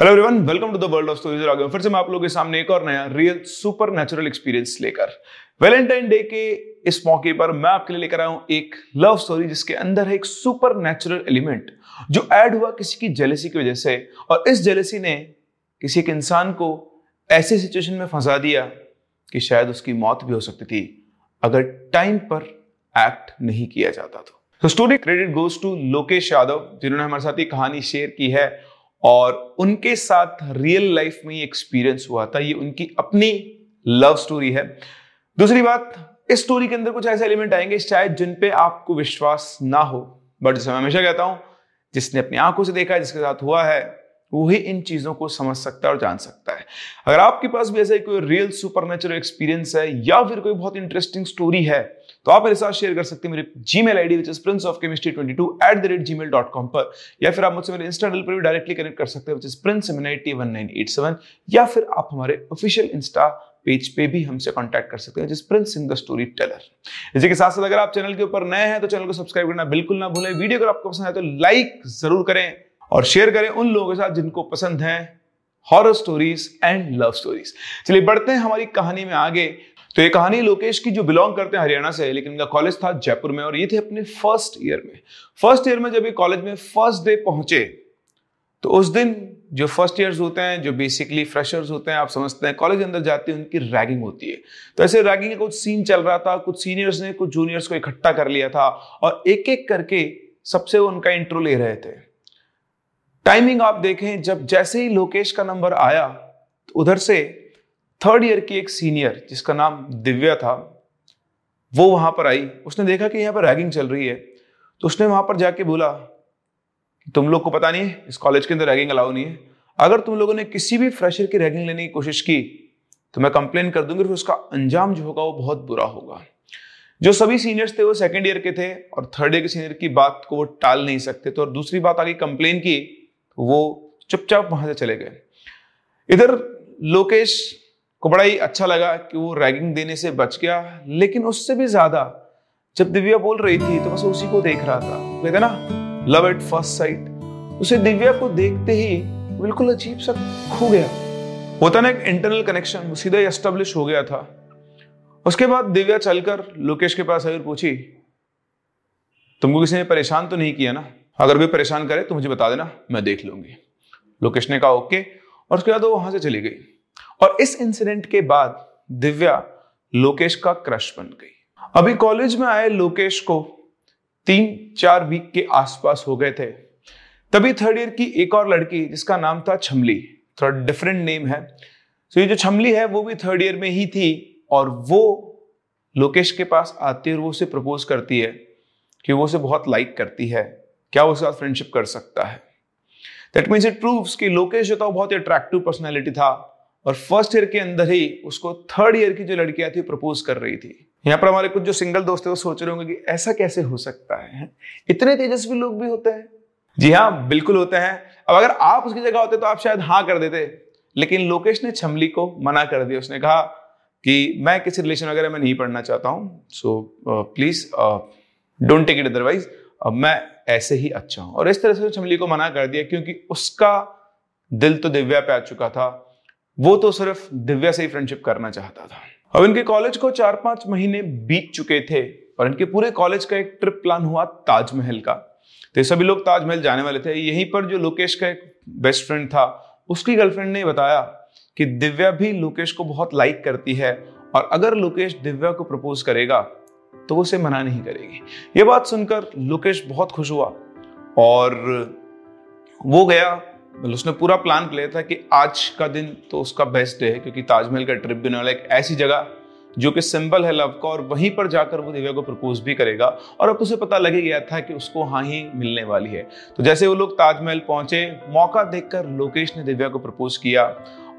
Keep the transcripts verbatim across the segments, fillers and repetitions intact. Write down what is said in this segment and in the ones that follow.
Hello everyone, welcome to the world of stories. और आगे फिर से मैं आप लोगों के सामने एक और नया रियल सुपर नेचुरल एक्सपीरियंस लेकर वैलेंटाइन डे के इस मौके पर मैं आपके लिए लेकर आया हूं एक लव स्टोरी जिसके अंदर है एक सुपर नेचुरल एलिमेंट जो ऐड हुआ किसी की जेलेसी की वजह से। और इस जेलेसी ने किसी एक इंसान को ऐसे सिचुएशन में फंसा दिया कि शायद उसकी मौत भी हो सकती थी अगर टाइम पर एक्ट नहीं किया जाता। तो story credit goes to Lokesh Yadav जिन्होंने हमारे साथ ये कहानी शेयर की है और उनके साथ रियल लाइफ में एक्सपीरियंस हुआ था। ये उनकी अपनी लव स्टोरी है। दूसरी बात, इस स्टोरी के अंदर कुछ ऐसे एलिमेंट आएंगे शायद जिन पे आपको विश्वास ना हो, बट जैसे मैं हमेशा कहता हूं, जिसने अपनी आंखों से देखा है, जिसके साथ हुआ है, वो ही इन चीजों को समझ सकता है और जान सकता है। अगर आपके पास भी ऐसा कोई रियल सुपरनेचुरल एक्सपीरियंस है या फिर कोई बहुत इंटरेस्टिंग स्टोरी है तो आप मेरे साथ शेयर कर सकते हैं मेरे Gmail ID which is prince of chemistry बाईस at the rate Gmail dot com पर, या फिर आप मुझसे मेरे इंस्टा हैंडल पर भी डायरेक्टली कनेक्ट कर सकते हैं which is prince one nine eight seven, या फिर आप हमारे ऑफिशियल इंस्टा पेज पे भी हमसे कांटेक्ट कर सकते हैं जिस Prince in the story teller. इसी के साथ साथ अगर आप चैनल के ऊपर नए हैं तो चैनल को सब्सक्राइब करना बिल्कुल ना भूलें। वीडियो अगर आपको पसंद आए तो लाइक जरूर करें और शेयर करें उन लोगों के साथ जिनको पसंद है horror stories and love stories. चलिए बढ़ते हैं हमारी कहानी में आगे। तो ये कहानी लोकेश की, जो बिलोंग करते हैं हरियाणा से, लेकिन इनका कॉलेज था जयपुर में और ये थे अपने फर्स्ट ईयर में। फर्स्ट ईयर में जब ये कॉलेज में फर्स्ट डे पहुंचे तो उस दिन जो फर्स्ट ईयर्स होते हैं, जो बेसिकली फ्रेशर्स होते हैं, आप समझते हैं, कॉलेज के अंदर जाते हैं उनकी रैगिंग होती है। तो ऐसे रैगिंग का कुछ सीन चल रहा था। कुछ सीनियर्स ने कुछ जूनियर्स को इकट्ठा कर लिया था और एक एक करके सबसे वो उनका इंट्रो ले रहे थे। टाइमिंग आप देखें, जब जैसे ही लोकेश का नंबर आया तो उधर से थर्ड ईयर की एक सीनियर जिसका नाम दिव्या था वो वहां पर आई। उसने देखा कि यहाँ पर रैगिंग चल रही है तो उसने वहां पर जाके बोला, तुम लोग को पता नहीं है इस कॉलेज के अंदर रैगिंग अलाउ नहीं है, अगर तुम लोगों ने किसी भी फ्रेशर की रैगिंग लेने की कोशिश की तो मैं कंप्लेन कर दूंगी, फिर उसका अंजाम जो होगा वो बहुत बुरा होगा। जो सभी सीनियर्स थे वो सेकेंड ईयर के थे और थर्ड ईयर के सीनियर की बात को वो टाल नहीं सकते थे और दूसरी बात आगे कंप्लेन की, वो चुपचाप वहां से चले गए। इधर लोकेश को बड़ा ही अच्छा लगा कि वो रैगिंग देने से बच गया, लेकिन उससे भी ज्यादा जब दिव्या बोल रही थी तो बस उसी को देख रहा था। कहते हैं ना, लव एट फर्स्ट साइट। उसे दिव्या को देखते ही बिल्कुल अजीब सा खो गया। होता ना एक इंटरनल कनेक्शन, वो सीधा एस्टेब्लिश हो गया था। उसके बाद दिव्या चलकर लोकेश के पास आई और पूछी, तुमको किसी ने परेशान तो नहीं किया ना? अगर भी परेशान करे तो मुझे बता देना, मैं देख लूंगी। लोकेश ने कहा ओके, और उसके बाद वो वहां से चली गई। और इस इंसिडेंट के बाद दिव्या लोकेश का क्रश बन गई। अभी कॉलेज में आए लोकेश को तीन चार वीक के आसपास हो गए थे, तभी थर्ड ईयर की एक और लड़की जिसका नाम था छमली, थोड़ा डिफरेंट नेम है, तो ये जो छमली है वो भी थर्ड ईयर में ही थी और वो लोकेश के पास आती है और वो उसे प्रपोज करती है कि वो उसे बहुत लाइक करती है, क्या वो उसके साथ फ्रेंडशिप कर सकता है। दैट मीन्स इट प्रूव्स कि लोकेश जो था वो बहुत अट्रैक्टिव पर्सनालिटी था और फर्स्ट ईयर के अंदर ही उसको थर्ड ईयर की जो लड़कियां थी प्रपोज कर रही थी। यहाँ पर हमारे कुछ जो सिंगल दोस्त है वो सोच रहे होंगे कि ऐसा कैसे हो सकता है, इतने तेजस्वी लोग भी होते हैं। जी हाँ, बिल्कुल होते हैं। अब अगर आप उसकी जगह होते तो आप शायद हाँ कर देते, लेकिन लोकेश ने छमली को मना कर दिया। उसने कहा कि मैं किसी रिलेशन वगैरह में नहीं पढ़ना चाहता हूँ, so please don't take it otherwise, मैं ऐसे ही अच्छा हूं। और इस तरह से छमली को मना कर दिया क्योंकि उसका दिल तो दिव्या पे आ चुका था, वो तो सिर्फ दिव्या से ही फ्रेंडशिप करना चाहता था। अब इनके कॉलेज को चार पांच महीने बीत चुके थे और इनके पूरे कॉलेज का एक ट्रिप प्लान हुआ ताजमहल का। तो सभी लोग ताजमहल जाने वाले थे। यहीं पर जो लोकेश का एक बेस्ट फ्रेंड था, उसकी गर्लफ्रेंड ने बताया कि दिव्या भी लोकेश को बहुत लाइक करती है और अगर लोकेश दिव्या को प्रपोज करेगा तो वो उसे मना नहीं करेगी। ये बात सुनकर लोकेश बहुत खुश हुआ और वो गया। उसने पूरा प्लान किया था कि आज का दिन तो उसका बेस्ट डे है क्योंकि ताजमहल का ट्रिप देने वाला एक ऐसी जगह जो कि सिंबल है लव का, और वहीं पर जाकर वो दिव्या को प्रपोज भी करेगा। और अब उसे पता लग गया था कि उसको हाँ ही मिलने वाली है। तो जैसे वो लोग ताजमहल पहुंचे, मौका देखकर लोकेश ने दिव्या को प्रपोज किया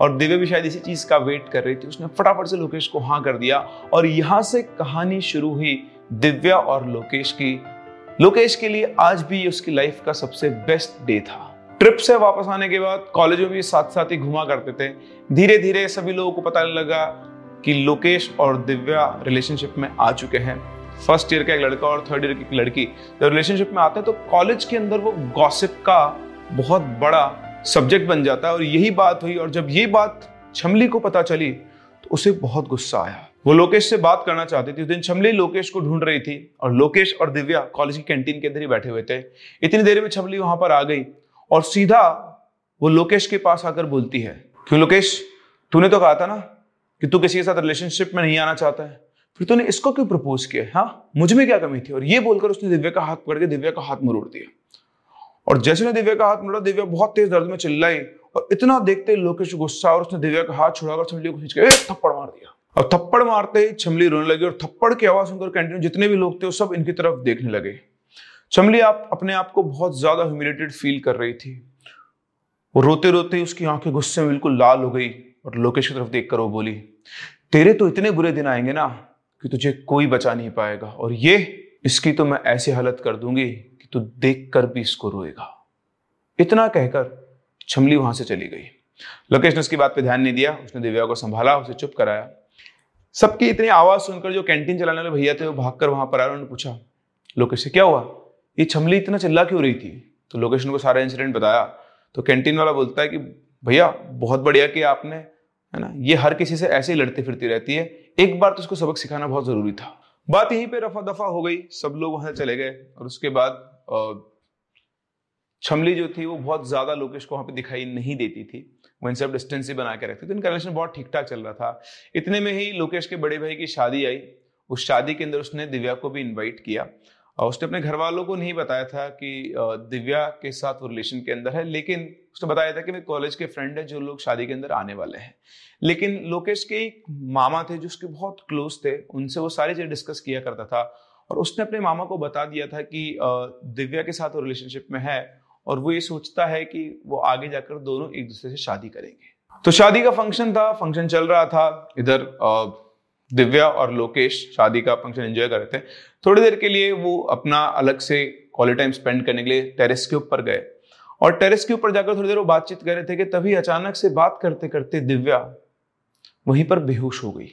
और दिव्या भी शायद इसी चीज का वेट कर रही थी। उसने फटाफट से लोकेश को हाँ कर दिया और यहाँ से कहानी शुरू हुई दिव्या और लोकेश की। लोकेश के लिए आज भी उसकी लाइफ का सबसे बेस्ट डे था। ट्रिप से वापस आने के बाद कॉलेज में भी साथ साथ ही घुमा करते थे। धीरे धीरे सभी लोगों को पता लगा कि लोकेश और दिव्या रिलेशनशिप में आ चुके हैं। फर्स्ट ईयर का एक लड़का और थर्ड ईयर की एक लड़की जब रिलेशनशिप में आते हैं तो कॉलेज के अंदर वो गॉसिप का बहुत बड़ा सब्जेक्ट बन जाता है। और यही बात हुई, और जब ये बात छमली को पता चली तो उसे बहुत गुस्सा आया। वो लोकेश से बात करना चाहती थी। उस दिन छमली लोकेश को ढूंढ रही थी और लोकेश और दिव्या कॉलेज की कैंटीन के अंदर ही बैठे हुए थे। इतनी देर में छमली वहां पर आ गई और सीधा वो लोकेश के पास आकर बोलती है, क्यों लोकेश, तूने तो कहा था ना कि तू किसी के साथ रिलेशनशिप में नहीं आना चाहता है, फिर तूने इसको क्यों प्रपोज किया? हाँ, मुझ में क्या कमी थी? और ये बोलकर उसने दिव्या का हाथ पकड़ के दिव्या का हाथ मरोड़ दिया। और जैसे उसने दिव्या का हाथ मरोड़ा, दिव्या बहुत तेज दर्द में चिल्लाई और इतना देखते लोकेश गुस्सा, और उसने दिव्या का हाथ छुड़ाकर छमली को खींच के एक थप्पड़ मार दिया। और थप्पड़ मारते ही छमली रोने लगी और थप्पड़ की आवाज सुनकर कैंटीन में जितने भी लोग थे वो सब इनकी तरफ देखने लगे। छमली आप अपने आप को बहुत ज्यादा ह्यूमिलेटेड फील कर रही थी। वो रोते रोते उसकी आंखें गुस्से में बिल्कुल लाल हो गई और लोकेश की तरफ देखकर वो बोली, तेरे तो इतने बुरे दिन आएंगे ना कि तुझे कोई बचा नहीं पाएगा, और ये इसकी तो मैं ऐसी हालत कर दूंगी कि तू देखकर भी इसको रोएगा। इतना कहकर छमली वहां से चली गई। लोकेश ने उसकी बात पे ध्यान नहीं दिया। उसने दिव्या को संभाला, उसे चुप कराया। सबकी इतनी आवाज सुनकर जो कैंटीन चलाने वाले भैया थे वो भागकर वहां पर आए। उन्होंने पूछा लोकेश से, क्या हुआ, ये छमली इतना चिल्ला क्यों रही थी? तो लोकेश ने उनको सारा इंसिडेंट बताया। तो कैंटीन वाला बोलता है कि भैया बहुत बढ़िया कि आपने, है ना, ये हर किसी से ऐसे ही लड़ती फिरती रहती है, एक बार तो उसको सबक सिखाना बहुत जरूरी था। बात यहीं पे रफा दफा हो गई, सब लोग वहां चले गए। और उसके बाद छमली जो थी वो बहुत ज्यादा लोकेश को वहां पे दिखाई नहीं देती थी। वो इनसे डिस्टेंस ही बना के रखते थे। इनका रिलेशन बहुत ठीक ठाक चल रहा था। इतने में ही लोकेश के बड़े भाई की शादी आई। उस शादी के अंदर उसने दिव्या को भी इन्वाइट किया। उसने अपने घर वालों को नहीं बताया था कि दिव्या के साथ वो रिलेशन के अंदर है, लेकिन उसने बताया था कि मेरे कॉलेज के फ्रेंड है जो लोग शादी के अंदर आने वाले हैं। लेकिन लोकेश के एक मामा थे जो उसके बहुत क्लोज थे, उनसे वो सारी चीजें डिस्कस किया करता था। और उसने अपने मामा को बता दिया था कि दिव्या के साथ वो रिलेशनशिप में है और वो ये सोचता है कि वो आगे जाकर दोनों एक दूसरे से शादी करेंगे। तो शादी का फंक्शन था, फंक्शन चल रहा था। इधर दिव्या और लोकेश शादी का फंक्शन एंजॉय कर रहे थे। थोड़ी देर के लिए वो अपना अलग से क्वालिटी टाइम स्पेंड करने के लिए टेरेस के ऊपर गए और टेरेस के ऊपर जाकर थोड़ी देर वो बातचीत कर रहे थे कि तभी अचानक से बात करते करते दिव्या वहीं पर बेहोश हो गई।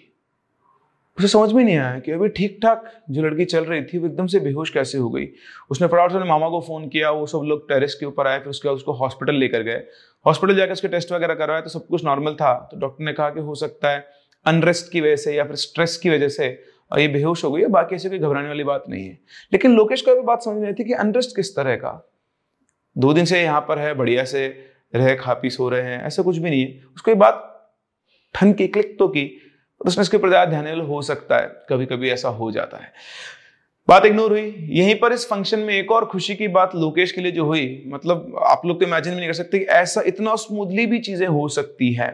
उसे समझ में नहीं आया कि अभी ठीक ठाक जो लड़की चल रही थी वो एकदम से बेहोश कैसे हो गई। उसने फटाफट से मामा को फोन किया। वो सब लोग टेरेस के ऊपर आए। फिर उसके बाद उसको हॉस्पिटल लेकर गए। हॉस्पिटल जाकर उसके टेस्ट वगैरह करवाया तो सब कुछ नॉर्मल था। तो डॉक्टर ने कहा कि हो सकता है अनरेस्ट की वजह से या फिर स्ट्रेस की वजह से ये बेहोश हो गई है, बाकी ऐसे कोई घबराने वाली बात नहीं है। लेकिन लोकेश को भी बात समझ नहीं आई थी कि अनरेस्ट किस तरह का, दो दिन से यहाँ पर है, बढ़िया से रह खा पी सो रहे हैं, ऐसा कुछ भी नहीं है। उसको ये बात ठन की क्लिक तो की, पर उसने इसके प्रति ध्यान नहीं दिया। हो सकता है कभी कभी ऐसा हो जाता है। बात इग्नोर हुई। यहीं पर इस फंक्शन में एक और खुशी की बात लोकेश के लिए जो हुई, मतलब आप लोग तो इमेजिन भी नहीं कर सकते कि ऐसा इतना स्मूथली भी चीजें हो सकती है।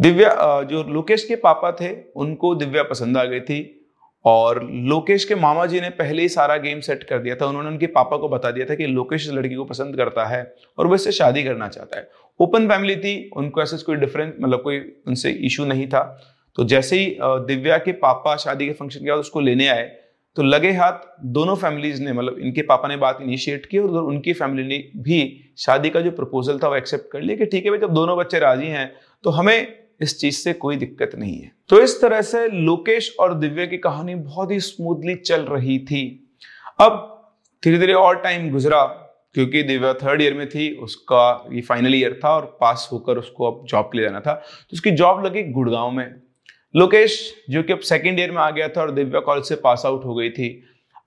दिव्या, जो लोकेश के पापा थे, उनको दिव्या पसंद आ गई थी और लोकेश के मामा जी ने पहले ही सारा गेम सेट कर दिया था। उन्होंने उनके पापा को बता दिया था कि लोकेश इस लड़की को पसंद करता है और वो इससे शादी करना चाहता है। ओपन फैमिली थी, उनको ऐसा कोई डिफरेंस, मतलब कोई उनसे इशू नहीं था। तो जैसे ही दिव्या के पापा शादी के फंक्शन के बाद उसको लेने आए तो लगे हाथ दोनों फैमिलीज ने, मतलब इनके पापा ने बात इनिशिएट की और उनकी फैमिली ने भी शादी का जो प्रपोजल था वो एक्सेप्ट कर लिया कि ठीक है भाई, जब दोनों बच्चे राजी हैं तो हमें इस चीज से कोई दिक्कत नहीं है। तो इस तरह से लोकेश और दिव्या की कहानी बहुत ही स्मूथली चल रही थी। अब धीरे धीरे और टाइम गुजरा, क्योंकि दिव्या थर्ड ईयर में थी, उसका ये फाइनल ईयर था और पास होकर उसको अब जॉब ले जाना था। तो उसकी जॉब लगी गुड़गांव में। लोकेश जो कि अब सेकेंड ईयर में आ गया था और दिव्या कॉलेज से पास आउट हो गई थी,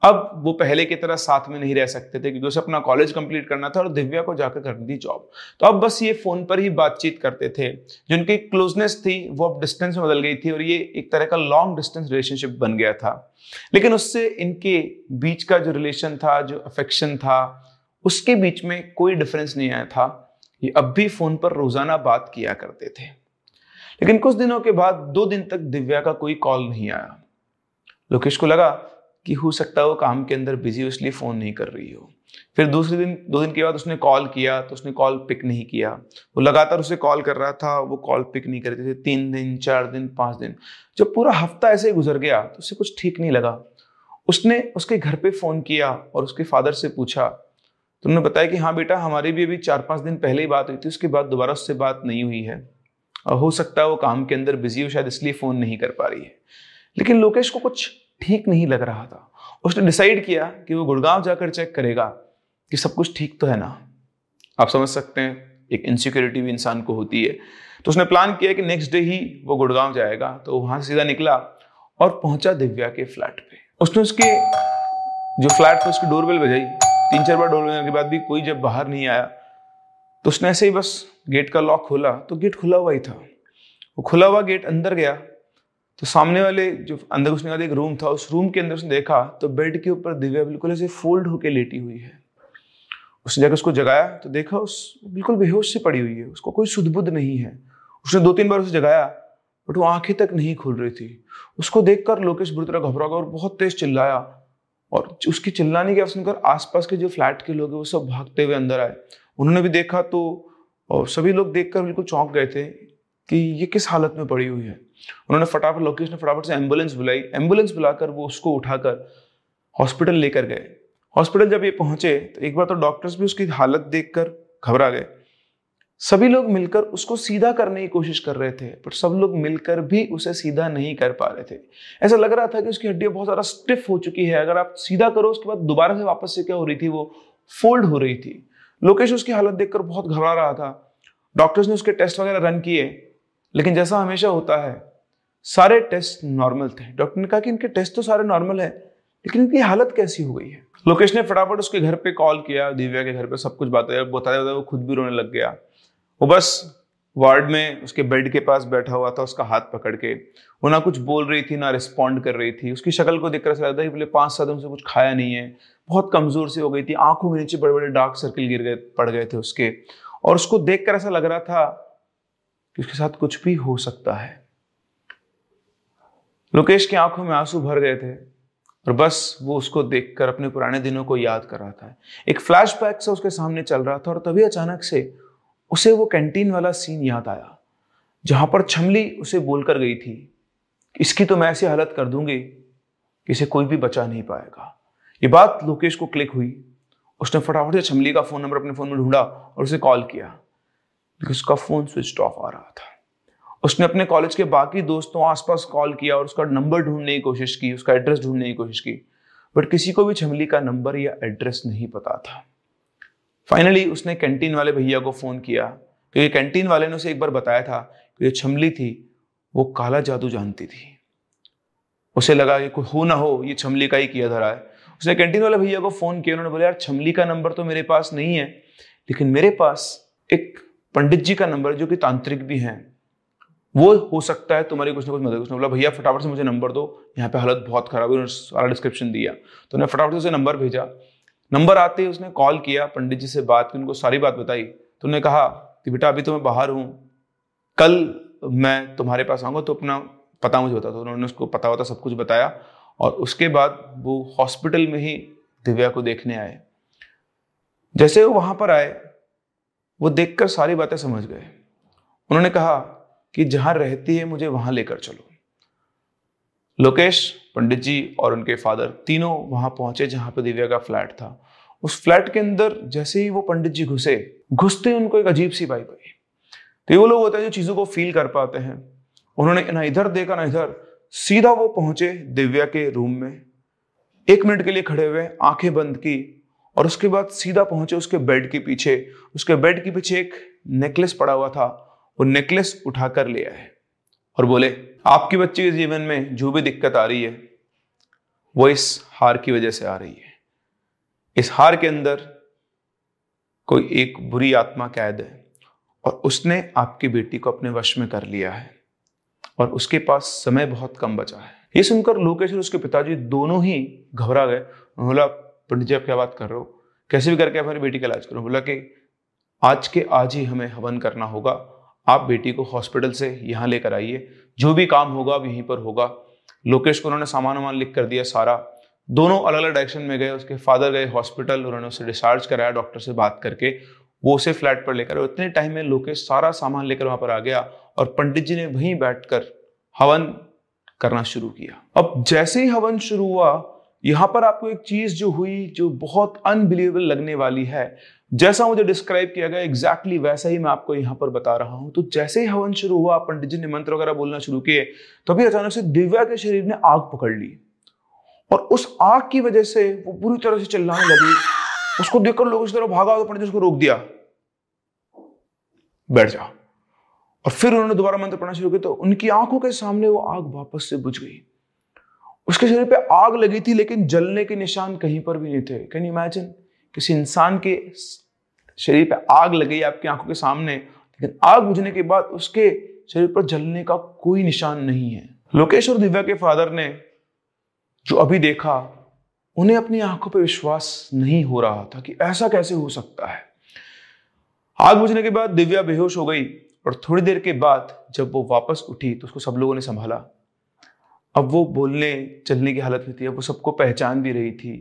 अब वो पहले की तरह साथ में नहीं रह सकते थे क्योंकि उसे अपना कॉलेज कंप्लीट करना था और दिव्या को जाकर करनी थी जॉब। तो अब बस ये फोन पर ही बातचीत करते थे। जो उनकी क्लोजनेस थी वो अब डिस्टेंस में बदल गई थी और ये एक तरह का लॉन्ग डिस्टेंस रिलेशनशिप बन गया था। लेकिन उससे इनके बीच का जो रिलेशन था, जो अफेक्शन था, उसके बीच में कोई डिफरेंस नहीं आया था। ये अब भी फोन पर रोजाना बात किया करते थे। लेकिन कुछ दिनों के बाद, दो दिन तक दिव्या का कोई कॉल नहीं आया। लोकेश को लगा कि हो सकता है वो काम के अंदर बिजी हो, इसलिए फोन नहीं कर रही हो। फिर दूसरे दिन, दो दिन के बाद उसने कॉल किया तो उसने कॉल पिक नहीं किया। वो लगातार उसे कॉल कर रहा था, वो कॉल पिक नहीं करते थे। तीन दिन, चार दिन, पांच दिन, जब पूरा हफ्ता ऐसे ही गुजर गया तो उसे कुछ ठीक नहीं लगा। उसने उसके घर पे फोन किया और उसके फादर से पूछा तो उन्होंने बताया कि हाँ बेटा, हमारी भी अभी चार पांच दिन पहले ही बात हुई थी, उसके बाद दोबारा उससे बात नहीं हुई है। हो सकता है वो काम के अंदर बिजी हो, शायद इसलिए फोन नहीं कर पा रही है। लेकिन लोकेश को कुछ ठीक नहीं लग रहा था। उसने डिसाइड किया कि वो गुड़गांव जाकर चेक करेगा कि सब कुछ ठीक तो है ना। आप समझ सकते हैं एक इनसिक्योरिटी भी इंसान को होती है। तो उसने प्लान किया कि नेक्स्ट डे ही वो गुड़गांव जाएगा। तो वहाँ से सीधा निकला और पहुंचा दिव्या के फ्लैट पे। उसने उसके जो फ्लैट पे उसकी डोरबेल बजाई, तीन चार बार डोर बजाने के बाद भी कोई जब बाहर नहीं आया, तो उसने ऐसे ही बस गेट का लॉक खोला, तो गेट खुला हुआ ही था। वो खुला हुआ गेट अंदर गया तो सामने वाले जो अंदर उसने कहा एक रूम था, उस रूम के अंदर उसने देखा तो बेड के ऊपर दिव्या बिल्कुल ऐसे फोल्ड होके लेटी हुई है। उसने जाकर उसको जगाया तो देखा उस बिल्कुल बेहोश से पड़ी हुई है, उसको कोई सुध-बुध नहीं है। उसने दो तीन बार उसे जगाया बट वो आंखें तक नहीं खुल रही थी। उसको देखकर लोकेश बुरी तरह घबरा गया और बहुत तेज चिल्लाया, और उसकी चिल्लाने की आवाज़ सुनकर आसपास के जो फ्लैट के लोग हैं वो सब भागते हुए अंदर आए। उन्होंने भी देखा तो और सभी लोग देखकर बिल्कुल चौंक गए थे कि ये किस हालत में पड़ी हुई है। उन्होंने फटाफट लोकेश ने फटाफट से एम्बुलेंस बुलाई। एम्बुलेंस बुलाकर वो उसको उठाकर हॉस्पिटल लेकर गए। हॉस्पिटल जब ये पहुंचे तो एक बार तो डॉक्टर्स भी उसकी हालत देखकर घबरा गए। सभी लोग मिलकर उसको सीधा करने की कोशिश कर रहे थे पर सब लोग मिलकर भी उसे सीधा नहीं कर पा रहे थे। ऐसा लग रहा था कि उसकी हड्डियां बहुत ज़्यादा स्टिफ हो चुकी है, अगर आप सीधा करो उसके बाद दोबारा से वापस से क्या हो रही थी, वो फोल्ड हो रही थी। लोकेश उसकी हालत देखकर बहुत घबरा रहा था। डॉक्टर्स ने उसके टेस्ट वगैरह रन किए लेकिन जैसा हमेशा होता है सारे टेस्ट नॉर्मल थे। डॉक्टर ने कहा कि इनके टेस्ट तो सारे नॉर्मल है लेकिन इनकी हालत कैसी हो गई है। लोकेश ने फटाफट उसके घर पे कॉल किया, दिव्या के घर पे सब कुछ बताया। बताया बताया वो खुद भी रोने लग गया। वो बस वार्ड में उसके बेड के पास बैठा हुआ था, उसका हाथ पकड़ के। वो ना कुछ बोल रही थी ना रिस्पॉन्ड कर रही थी। उसकी शक्ल को देखकर ऐसा लग रहा था कि पिछले पाँच सात दिन से कुछ खाया नहीं है, बहुत कमजोर सी हो गई थी। आंखों के नीचे बड़े बड़े डार्क सर्किल गिर गए पड़ गए थे उसके, और उसको देखकर ऐसा लग रहा था कि उसके साथ कुछ भी हो सकता है। लोकेश की आंखों में आंसू भर गए थे और बस वो उसको देखकर अपने पुराने दिनों को याद कर रहा था। एक फ्लैशबैक सा उसके सामने चल रहा था और तभी अचानक से उसे वो कैंटीन वाला सीन याद आया जहां पर छमली उसे बोलकर गई थी, इसकी तो मैं ऐसी हालत कर दूंगी कि इसे कोई भी बचा नहीं पाएगा। ये बात लोकेश को क्लिक हुई। उसने फटाफट से छमली का फोन नंबर अपने फोन में ढूंढा और उसे कॉल किया लेकिन उसका फोन स्विच ऑफ आ रहा था। उसने अपने कॉलेज के बाकी दोस्तों आसपास कॉल किया और उसका नंबर ढूंढने की कोशिश की, उसका एड्रेस ढूंढने की कोशिश की, बट किसी को भी छमली का नंबर या एड्रेस नहीं पता था। फाइनली उसने कैंटीन वाले भैया को फ़ोन किया क्योंकि कैंटीन वाले ने उसे एक बार बताया था कि जो छमली थी वो काला जादू जानती थी। उसे लगा कि कोई हो ना हो ये छमली का ही किया धरा है। उसने कैंटीन वाले भैया को फ़ोन किया, उन्होंने बोला यार छमली का नंबर तो मेरे पास नहीं है लेकिन मेरे पास एक पंडित जी का नंबर जो कि तांत्रिक भी हैं, वो हो सकता है तुम्हारी कुछ ना कुछ मदद। उसने बोला भैया फटाफट से मुझे नंबर दो, यहाँ पे हालत बहुत खराब है। उन्होंने सारा डिस्क्रिप्शन दिया तो उन्हें फटाफट से उसे नंबर भेजा। नंबर आते ही उसने कॉल किया, पंडित जी से बात की, उनको सारी बात बताई। तो उन्होंने कहा कि बेटा अभी तो मैं बाहर हूँ, कल मैं तुम्हारे पास आऊँगा तो अपना पता मुझे बता दो। उन्होंने उसको पता वता सब कुछ बताया और उसके बाद वो हॉस्पिटल में ही दिव्या को देखने आए। जैसे वो वहाँ पर आए वो देख कर सारी बातें समझ गए। उन्होंने कहा कि जहां रहती है मुझे वहां लेकर चलो। लोकेश, पंडित जी और उनके फादर तीनों वहां पहुंचे जहां पर दिव्या का फ्लैट था। उस फ्लैट के अंदर जैसे ही वो पंडित जी घुसे, घुसते उनको एक अजीब सी वाइब आई। तो ये वो लोग होते हैं जो चीजों को फील कर पाते हैं। उन्होंने ना इधर देखा ना इधर, सीधा वो पहुंचे दिव्या के रूम में। एक मिनट के लिए खड़े हुए, आंखें बंद की और उसके बाद सीधा पहुंचे उसके बेड के पीछे। उसके बेड के पीछे एक नेकलेस पड़ा हुआ था, वो नेकलेस उठाकर ले आए और बोले आपकी बच्ची के जीवन में जो भी दिक्कत आ रही है वो इस हार की वजह से आ रही है। इस हार के अंदर कोई एक बुरी आत्मा कैद है और उसने आपकी बेटी को अपने वश में कर लिया है और उसके पास समय बहुत कम बचा है। ये सुनकर लोकेश और उसके पिताजी दोनों ही घबरा गए। बोला पंडित जी आप क्या बात कर रहे हो, कैसे भी करके हमारी बेटी का इलाज करो। बोला कि आज के आज ही हमें हवन करना होगा, आप बेटी को हॉस्पिटल से यहाँ लेकर आइए, जो भी काम होगा अब यहीं पर होगा। लोकेश को उन्होंने सामान वामान लिख कर दिया सारा। दोनों अलग अलग डायरेक्शन में गए। उसके फादर गए हॉस्पिटल, उन्होंने उसे डिस्चार्ज कराया डॉक्टर से बात करके। वो उसे फ्लैट पर लेकर, उतने टाइम में लोकेश सारा सामान लेकर वहाँ पर आ गया और पंडित जी ने वहीं बैठकर हवन करना शुरू किया। अब जैसे ही हवन शुरू हुआ, यहाँ पर आपको एक चीज जो हुई जो बहुत अनबिलीवेबल लगने वाली है, जैसा मुझे डिस्क्राइब किया गया एग्जैक्टली वैसा ही मैं आपको यहाँ पर बता रहा हूँ। तो जैसे ही हवन शुरू हुआ, पंडित जी ने मंत्र वगैरह बोलना शुरू किए, तभी अचानक से दिव्या के शरीर ने आग पकड़ ली और उस आग की वजह से वो पूरी तरह से चिल्लाने लगी। उसको देखकर लोग इस तरह भागा और पंडित जी उसको रोक दिया। बैठ जाओ। और फिर उन्होंने दोबारा मंत्र पढ़ना शुरू किया तो उनकी आंखों के सामने वो आग वापस से बुझ गई। उसके शरीर पे आग लगी थी लेकिन जलने के निशान कहीं पर भी नहीं थे। कैन यू इमेजिन, किसी इंसान के शरीर पे आग लगी आपकी आंखों के सामने, लेकिन आग बुझने के बाद उसके शरीर पर जलने का कोई निशान नहीं है। लोकेश और दिव्या के फादर ने जो अभी देखा, उन्हें अपनी आंखों पर विश्वास नहीं हो रहा था कि ऐसा कैसे हो सकता है। आग बुझने के बाद दिव्या बेहोश हो गई और थोड़ी देर के बाद जब वो वापस उठी तो उसको सब लोगों ने संभाला। अब वो बोलने चलने की हालत में थी, अब वो सबको पहचान भी रही थी।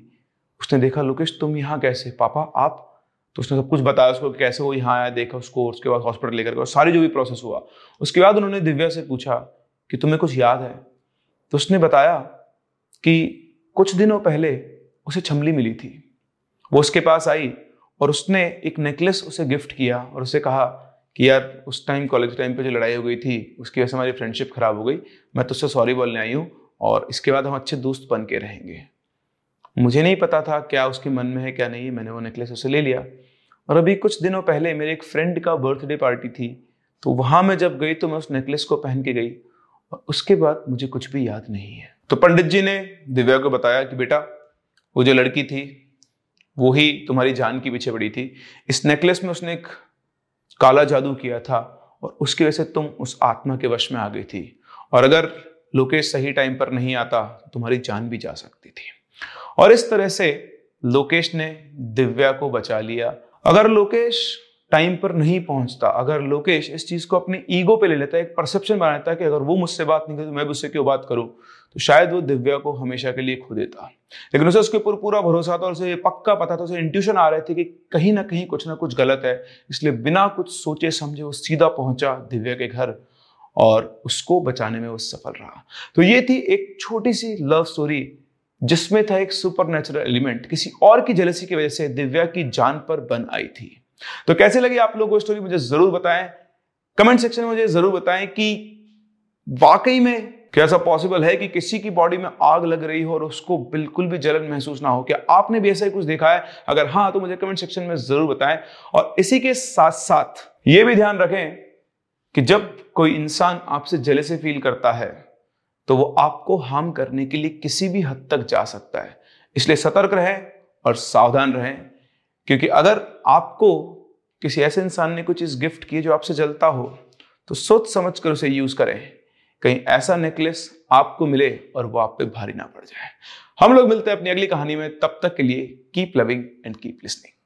उसने देखा, लोकेश तुम यहाँ कैसे, पापा आप? तो उसने सब कुछ बताया उसको कि कैसे वो यहाँ आया, देखा उसको, उसके बाद हॉस्पिटल लेकर गया, सारी जो भी प्रोसेस हुआ। उसके बाद उन्होंने दिव्या से पूछा कि तुम्हें कुछ याद है? तो उसने बताया कि कुछ दिनों पहले उसे छमली मिली थी। वो उसके पास आई और उसने एक नेकलेस उसे गिफ्ट किया और उसे कहा कि यार उस टाइम कॉलेज टाइम पे जो लड़ाई हो गई थी उसकी वजह से हमारी फ्रेंडशिप खराब हो गई, मैं तुझसे सॉरी बोलने आई हूँ और इसके बाद हम अच्छे दोस्त बन के रहेंगे। मुझे नहीं पता था क्या उसके मन में है क्या नहीं, मैंने वो नेकलेस उसे ले लिया। और अभी कुछ दिनों पहले मेरे एक फ्रेंड का बर्थडे पार्टी थी, तो वहाँ मैं जब गई तो मैं उस नेकलेस को पहन के गई और उसके बाद मुझे कुछ भी याद नहीं है। तो पंडित जी ने दिव्या को बताया कि बेटा वो जो लड़की थी वो ही तुम्हारी जान के पीछे पड़ी थी, इस नेकलेस में उसने एक काला जादू किया था और उसकी वजह से तुम उस आत्मा के वश में आ गई थी, और अगर लोकेश सही टाइम पर नहीं आता तो तुम्हारी जान भी जा सकती थी। और इस तरह से लोकेश ने दिव्या को बचा लिया। अगर लोकेश टाइम पर नहीं पहुंचता, अगर लोकेश इस चीज को अपने ईगो पे ले लेता, एक परसेप्शन बना लेता कि अगर वो मुझसे बात नहीं करती तो मैं उससे क्यों बात करूं, तो शायद वो दिव्या को हमेशा के लिए खो देता। लेकिन उसे उसके ऊपर पूरा भरोसा था और उसे पक्का पता था, उसे इंट्यूशन आ रहे थे कि कहीं ना कहीं कुछ ना कुछ गलत है, इसलिए बिना कुछ सोचे समझे वो सीधा पहुंचा दिव्या के घर और उसको बचाने में वो सफल रहा। तो ये थी एक छोटी सी लव स्टोरी जिसमें था एक सुपरनैचुरल एलिमेंट, किसी और की जेलसी की वजह से दिव्या की जान पर बन आई थी। तो कैसे लगी आप लोगों को स्टोरी, मुझे जरूर बताएं, कमेंट सेक्शन में मुझे जरूर बताएं कि वाकई में क्या ऐसा पॉसिबल है कि किसी की बॉडी में आग लग रही हो और उसको बिल्कुल भी जलन महसूस ना हो। क्या आपने भी ऐसा ही कुछ देखा है? अगर हाँ तो मुझे कमेंट सेक्शन में जरूर बताएं। और इसी के साथ साथ ये भी ध्यान रखें कि जब कोई इंसान आपसे जेलसी फील करता है तो वो आपको हार्म करने के लिए किसी भी हद तक जा सकता है, इसलिए सतर्क रहें और सावधान रहें। क्योंकि अगर आपको किसी ऐसे इंसान ने कोई चीज़ गिफ्ट की जो आपसे जलता हो तो सोच समझ कर उसे यूज़ करें, कहीं ऐसा नेकलेस आपको मिले और वो आप पे भारी ना पड़ जाए। हम लोग मिलते हैं अपनी अगली कहानी में, तब तक के लिए keep loving and keep listening.